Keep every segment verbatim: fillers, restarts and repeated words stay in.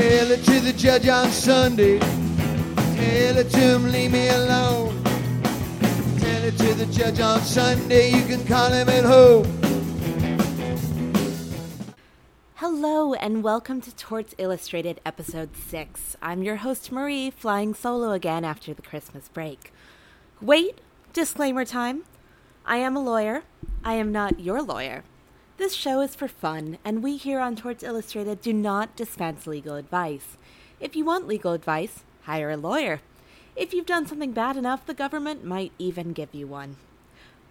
Tell it to the judge on Sunday. Tell it to him, leave me alone. Tell it to the judge on Sunday, you can call him at home. Hello and welcome to Torts Illustrated episode six. I'm your host Marie, flying solo again after the Christmas break. Wait, disclaimer time. I am a lawyer. I am not your lawyer. This show is for fun, and we here on Torts Illustrated do not dispense legal advice. If you want legal advice, hire a lawyer. If you've done something bad enough, the government might even give you one.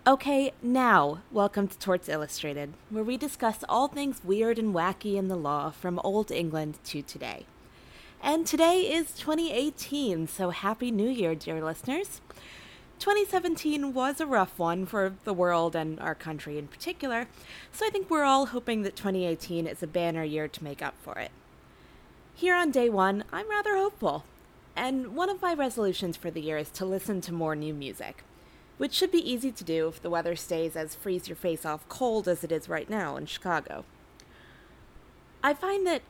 Okay, now, welcome to Torts Illustrated, where we discuss all things weird and wacky in the law from old England to today. And today is twenty eighteen, so Happy New Year, dear listeners. twenty seventeen was a rough one for the world and our country in particular, so I think we're all hoping that twenty eighteen is a banner year to make up for it. Here on day one, I'm rather hopeful, and one of my resolutions for the year is to listen to more new music, which should be easy to do if the weather stays as freeze-your-face-off cold as it is right now in Chicago. I find that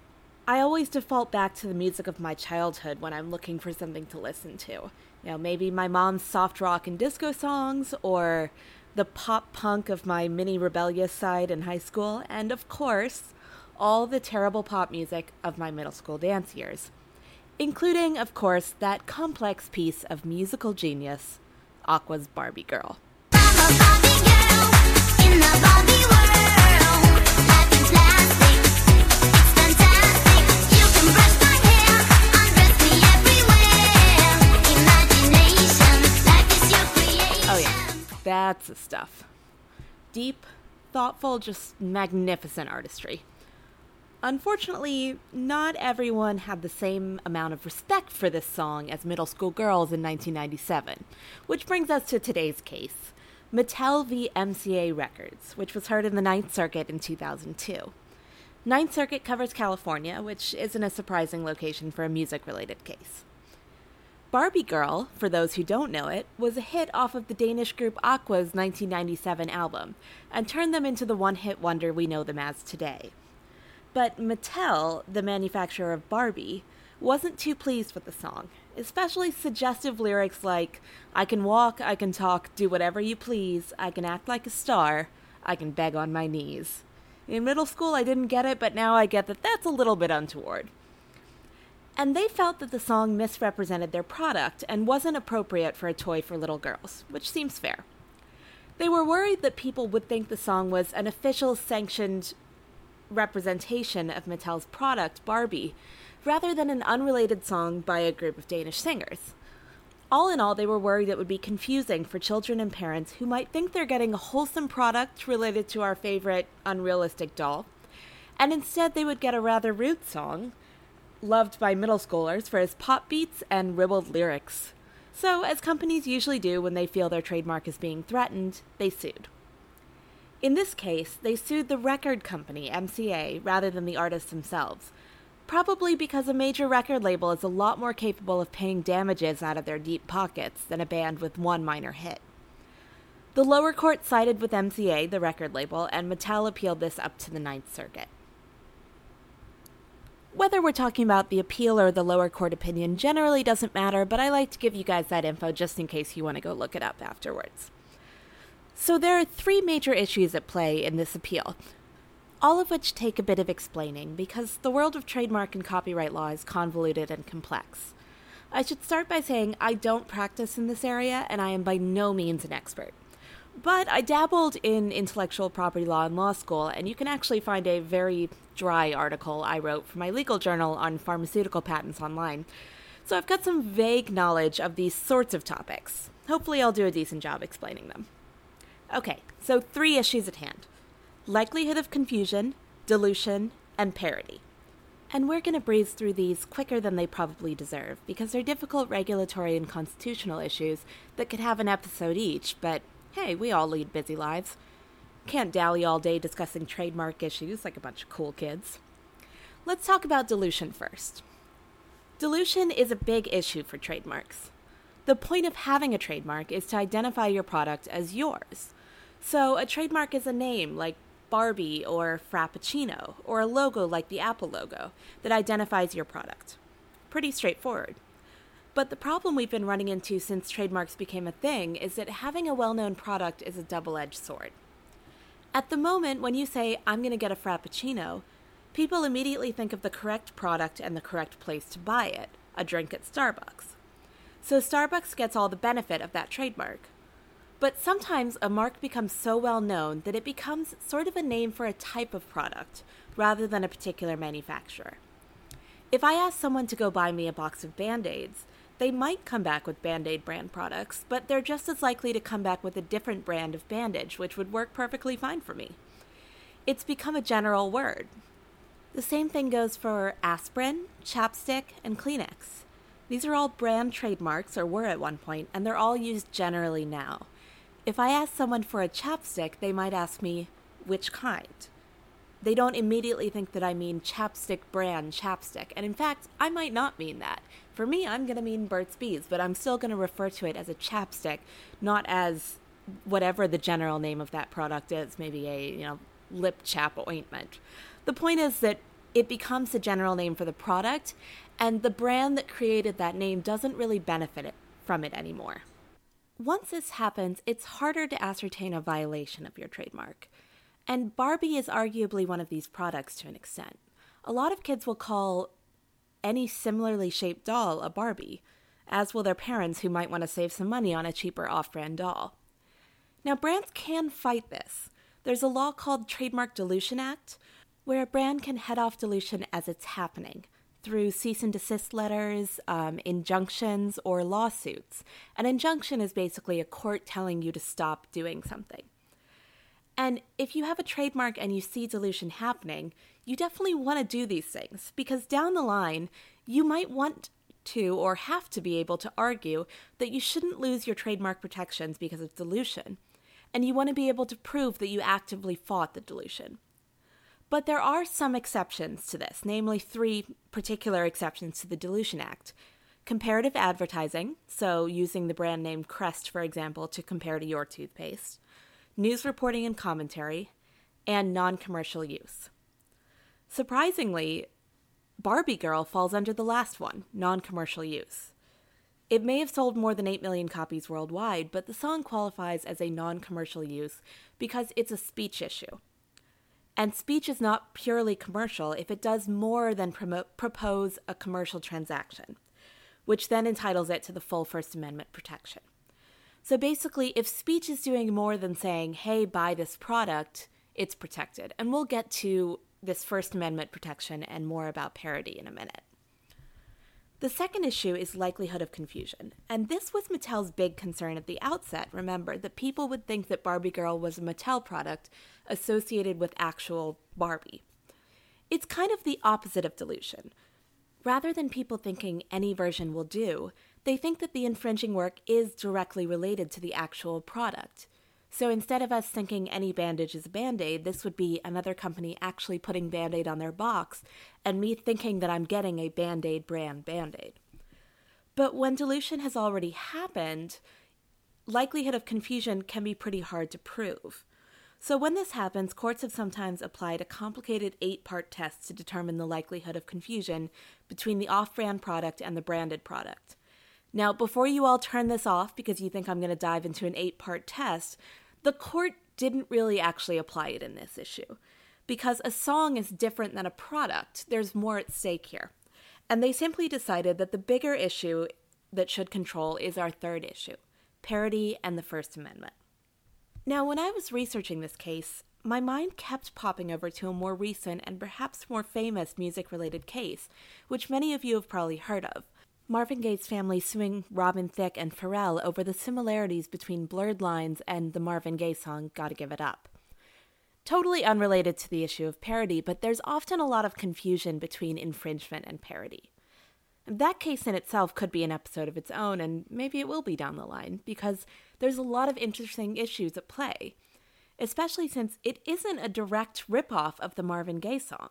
I always default back to the music of my childhood when I'm looking for something to listen to. You know, maybe my mom's soft rock and disco songs, or the pop punk of my mini-rebellious side in high school, and of course, all the terrible pop music of my middle school dance years, including, of course, that complex piece of musical genius, Aqua's Barbie Girl. Oh yeah, that's the stuff. Deep, thoughtful, just magnificent artistry. Unfortunately, not everyone had the same amount of respect for this song as middle school girls in nineteen ninety-seven, which brings us to today's case, Mattel v. M C A Records, which was heard in the Ninth Circuit in two thousand two. Ninth Circuit covers California, which isn't a surprising location for a music-related case. Barbie Girl, for those who don't know it, was a hit off of the Danish group Aqua's nineteen ninety-seven album, and turned them into the one-hit wonder we know them as today. But Mattel, the manufacturer of Barbie, wasn't too pleased with the song, especially suggestive lyrics like, "I can walk, I can talk, do whatever you please, I can act like a star, I can beg on my knees." In middle school I didn't get it, but now I get that that's a little bit untoward. And they felt that the song misrepresented their product and wasn't appropriate for a toy for little girls, which seems fair. They were worried that people would think the song was an official sanctioned representation of Mattel's product, Barbie, rather than an unrelated song by a group of Danish singers. All in all, they were worried it would be confusing for children and parents who might think they're getting a wholesome product related to our favorite unrealistic doll, and instead they would get a rather rude song, loved by middle schoolers for its pop beats and ribald lyrics. So, as companies usually do when they feel their trademark is being threatened, they sued. In this case, they sued the record company, M C A, rather than the artists themselves, probably because a major record label is a lot more capable of paying damages out of their deep pockets than a band with one minor hit. The lower court sided with M C A, the record label, and Mattel appealed this up to the Ninth Circuit. Whether we're talking about the appeal or the lower court opinion generally doesn't matter, but I like to give you guys that info just in case you want to go look it up afterwards. So there are three major issues at play in this appeal, all of which take a bit of explaining because the world of trademark and copyright law is convoluted and complex. I should start by saying I don't practice in this area and I am by no means an expert. But I dabbled in intellectual property law in law school, and you can actually find a very dry article I wrote for my legal journal on pharmaceutical patents online. So I've got some vague knowledge of these sorts of topics. Hopefully I'll do a decent job explaining them. Okay, so three issues at hand. Likelihood of confusion, dilution, and parody. And we're going to breeze through these quicker than they probably deserve, because they're difficult regulatory and constitutional issues that could have an episode each, but hey, we all lead busy lives. Can't dally all day discussing trademark issues like a bunch of cool kids. Let's talk about dilution first. Dilution is a big issue for trademarks. The point of having a trademark is to identify your product as yours. So a trademark is a name, like Barbie or Frappuccino, or a logo like the Apple logo that identifies your product. Pretty straightforward. But the problem we've been running into since trademarks became a thing is that having a well-known product is a double-edged sword. At the moment, when you say, I'm going to get a Frappuccino, people immediately think of the correct product and the correct place to buy it, a drink at Starbucks. So Starbucks gets all the benefit of that trademark. But sometimes a mark becomes so well-known that it becomes sort of a name for a type of product, rather than a particular manufacturer. If I ask someone to go buy me a box of Band-Aids, they might come back with Band-Aid brand products, but they're just as likely to come back with a different brand of bandage, which would work perfectly fine for me. It's become a general word. The same thing goes for aspirin, chapstick, and Kleenex. These are all brand trademarks, or were at one point, and they're all used generally now. If I ask someone for a chapstick, they might ask me, which kind? They don't immediately think that I mean chapstick brand chapstick, and in fact, I might not mean that. For me, I'm going to mean Burt's Bees, but I'm still going to refer to it as a chapstick, not as whatever the general name of that product is, maybe a, you know, lip chap ointment. The point is that it becomes the general name for the product, and the brand that created that name doesn't really benefit it, from it anymore. Once this happens, it's harder to ascertain a violation of your trademark. And Barbie is arguably one of these products to an extent. A lot of kids will call any similarly shaped doll a Barbie, as will their parents who might want to save some money on a cheaper off-brand doll. Now, brands can fight this. There's a law called Trademark Dilution Act, where a brand can head off dilution as it's happening, through cease and desist letters, um, injunctions, or lawsuits. An injunction is basically a court telling you to stop doing something. And if you have a trademark and you see dilution happening, you definitely want to do these things, because down the line, you might want to or have to be able to argue that you shouldn't lose your trademark protections because of dilution, and you want to be able to prove that you actively fought the dilution. But there are some exceptions to this, namely three particular exceptions to the Dilution Act. Comparative advertising, so using the brand name Crest, for example, to compare to your toothpaste, news reporting and commentary, and non-commercial use. Surprisingly, Barbie Girl falls under the last one, non-commercial use. It may have sold more than eight million copies worldwide, but the song qualifies as a non-commercial use because it's a speech issue. And speech is not purely commercial if it does more than promote, propose a commercial transaction, which then entitles it to the full First Amendment protection. So basically, if speech is doing more than saying, hey, buy this product, it's protected. And we'll get to this First Amendment protection and more about parody in a minute. The second issue is likelihood of confusion. And this was Mattel's big concern at the outset, remember, that people would think that Barbie Girl was a Mattel product associated with actual Barbie. It's kind of the opposite of dilution. Rather than people thinking any version will do, they think that the infringing work is directly related to the actual product. So instead of us thinking any bandage is a Band-Aid, this would be another company actually putting Band-Aid on their box and me thinking that I'm getting a Band-Aid brand Band-Aid. But when dilution has already happened, likelihood of confusion can be pretty hard to prove. So when this happens, courts have sometimes applied a complicated eight-part test to determine the likelihood of confusion between the off-brand product and the branded product. Now, before you all turn this off because you think I'm going to dive into an eight-part test, the court didn't really actually apply it in this issue. Because a song is different than a product, there's more at stake here. And they simply decided that the bigger issue that should control is our third issue, parody and the First Amendment. Now, when I was researching this case, my mind kept popping over to a more recent and perhaps more famous music-related case, which many of you have probably heard of. Marvin Gaye's family suing Robin Thicke and Pharrell over the similarities between Blurred Lines and the Marvin Gaye song Gotta Give It Up. Totally unrelated to the issue of parody, but there's often a lot of confusion between infringement and parody. And that case in itself could be an episode of its own, and maybe it will be down the line, because there's a lot of interesting issues at play, especially since it isn't a direct ripoff of the Marvin Gaye song.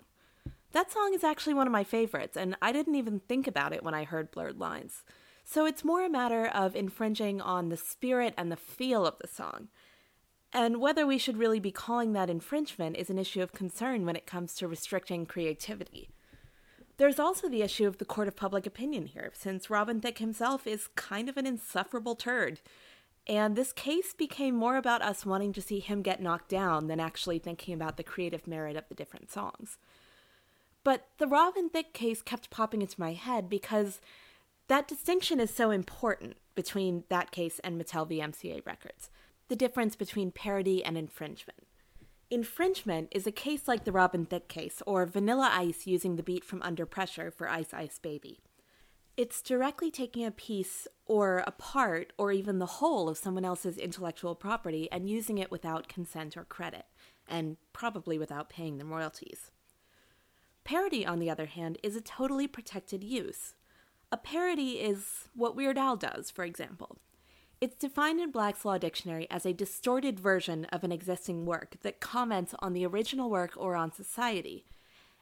That song is actually one of my favorites, and I didn't even think about it when I heard Blurred Lines. So it's more a matter of infringing on the spirit and the feel of the song. And whether we should really be calling that infringement is an issue of concern when it comes to restricting creativity. There's also the issue of the court of public opinion here, since Robin Thicke himself is kind of an insufferable turd. And this case became more about us wanting to see him get knocked down than actually thinking about the creative merit of the different songs. But the Robin Thicke case kept popping into my head because that distinction is so important between that case and Mattel v. M C A Records. The difference between parody and infringement. Infringement is a case like the Robin Thicke case, or Vanilla Ice using the beat from Under Pressure for Ice Ice Baby. It's directly taking a piece, or a part, or even the whole of someone else's intellectual property and using it without consent or credit, and probably without paying them royalties. Parody, on the other hand, is a totally protected use. A parody is what Weird Al does, for example. It's defined in Black's Law Dictionary as a distorted version of an existing work that comments on the original work or on society,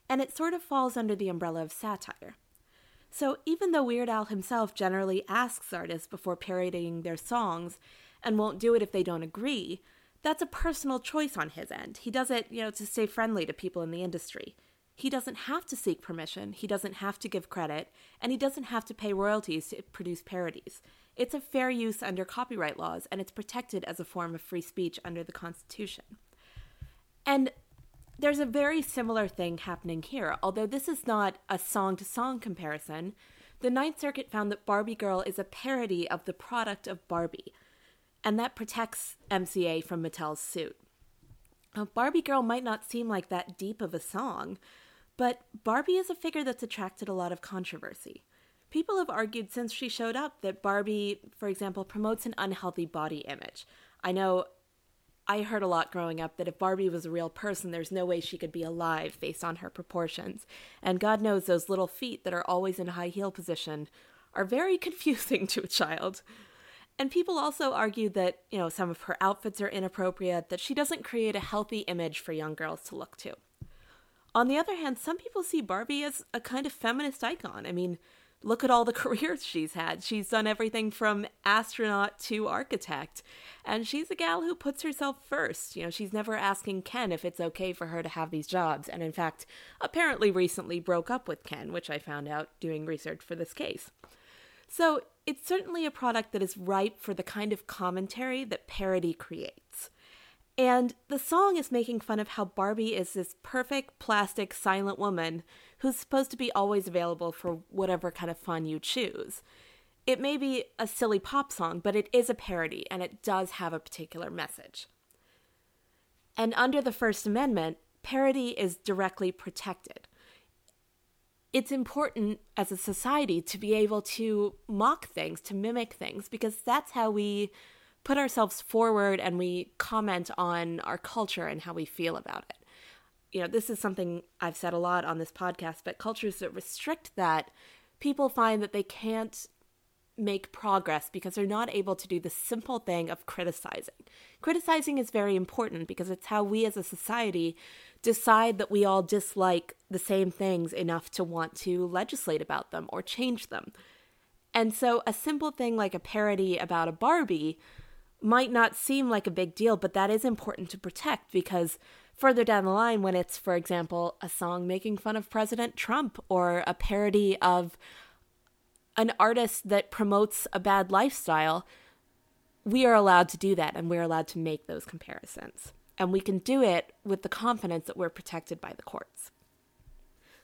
and it sort of falls under the umbrella of satire. So even though Weird Al himself generally asks artists before parodying their songs and won't do it if they don't agree, that's a personal choice on his end. He does it, you know, to stay friendly to people in the industry. He doesn't have to seek permission, he doesn't have to give credit, and he doesn't have to pay royalties to produce parodies. It's a fair use under copyright laws, and it's protected as a form of free speech under the Constitution. And there's a very similar thing happening here. Although this is not a song-to-song comparison, the Ninth Circuit found that Barbie Girl is a parody of the product of Barbie, and that protects M C A from Mattel's suit. Now, Barbie Girl might not seem like that deep of a song, but Barbie is a figure that's attracted a lot of controversy. People have argued since she showed up that Barbie, for example, promotes an unhealthy body image. I know I heard a lot growing up that if Barbie was a real person, there's no way she could be alive based on her proportions. And God knows those little feet that are always in high heel position are very confusing to a child. And people also argue that, you know, some of her outfits are inappropriate, that she doesn't create a healthy image for young girls to look to. On the other hand, some people see Barbie as a kind of feminist icon. I mean, look at all the careers she's had. She's done everything from astronaut to architect. And she's a gal who puts herself first. You know, she's never asking Ken if it's okay for her to have these jobs. And in fact, apparently recently broke up with Ken, which I found out doing research for this case. So it's certainly a product that is ripe for the kind of commentary that parody creates. And the song is making fun of how Barbie is this perfect, plastic, silent woman who's supposed to be always available for whatever kind of fun you choose. It may be a silly pop song, but it is a parody, and it does have a particular message. And under the First Amendment, parody is directly protected. It's important as a society to be able to mock things, to mimic things, because that's how we put ourselves forward and we comment on our culture and how we feel about it. You know, this is something I've said a lot on this podcast, but cultures that restrict that, people find that they can't make progress because they're not able to do the simple thing of criticizing. Criticizing is very important because it's how we as a society decide that we all dislike the same things enough to want to legislate about them or change them. And so a simple thing like a parody about a Barbie might not seem like a big deal, but that is important to protect because further down the line, when it's, for example, a song making fun of President Trump or a parody of an artist that promotes a bad lifestyle, we are allowed to do that and we're allowed to make those comparisons. And we can do it with the confidence that we're protected by the courts.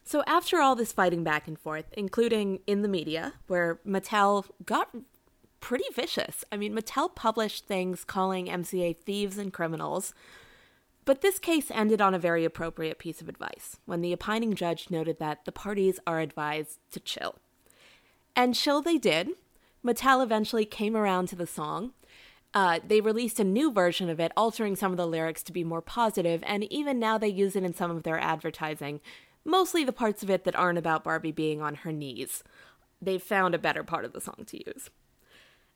So after all this fighting back and forth, including in the media, where Mattel got pretty vicious. I mean, Mattel published things calling M C A thieves and criminals. But this case ended on a very appropriate piece of advice, when the opining judge noted that the parties are advised to chill. And chill they did. Mattel eventually came around to the song. Uh, they released a new version of it, altering some of the lyrics to be more positive, and even now they use it in some of their advertising, mostly the parts of it that aren't about Barbie being on her knees. They've found a better part of the song to use.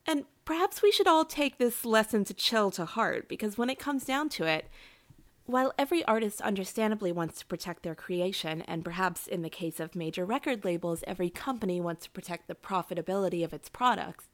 And perhaps we should all take this lesson to chill to heart, because when it comes down to it, while every artist understandably wants to protect their creation, and perhaps in the case of major record labels, every company wants to protect the profitability of its products,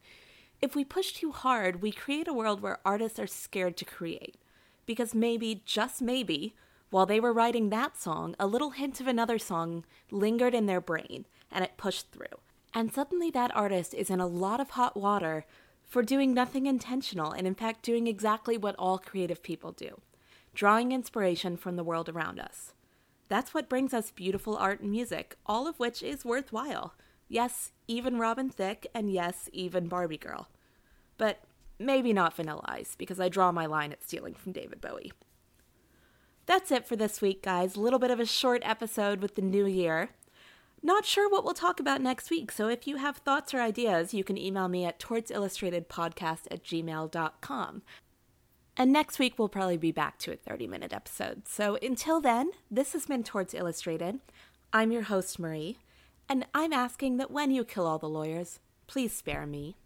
if we push too hard, we create a world where artists are scared to create. because maybe, just maybe, while they were writing that song, a little hint of another song lingered in their brain, and it pushed through. And suddenly that artist is in a lot of hot water for doing nothing intentional, and in fact doing exactly what all creative people do, drawing inspiration from the world around us. That's what brings us beautiful art and music, all of which is worthwhile. Yes, even Robin Thicke, and yes, even Barbie Girl. But maybe not Vanilla Ice, because I draw my line at stealing from David Bowie. That's it for this week, guys. A little bit of a short episode with the new year. Not sure what we'll talk about next week, so if you have thoughts or ideas, you can email me at torts illustrated podcast at gmail dot com. And next week, we'll probably be back to a thirty-minute episode. So until then, this has been Torts Illustrated. I'm your host, Marie, and I'm asking that when you kill all the lawyers, please spare me.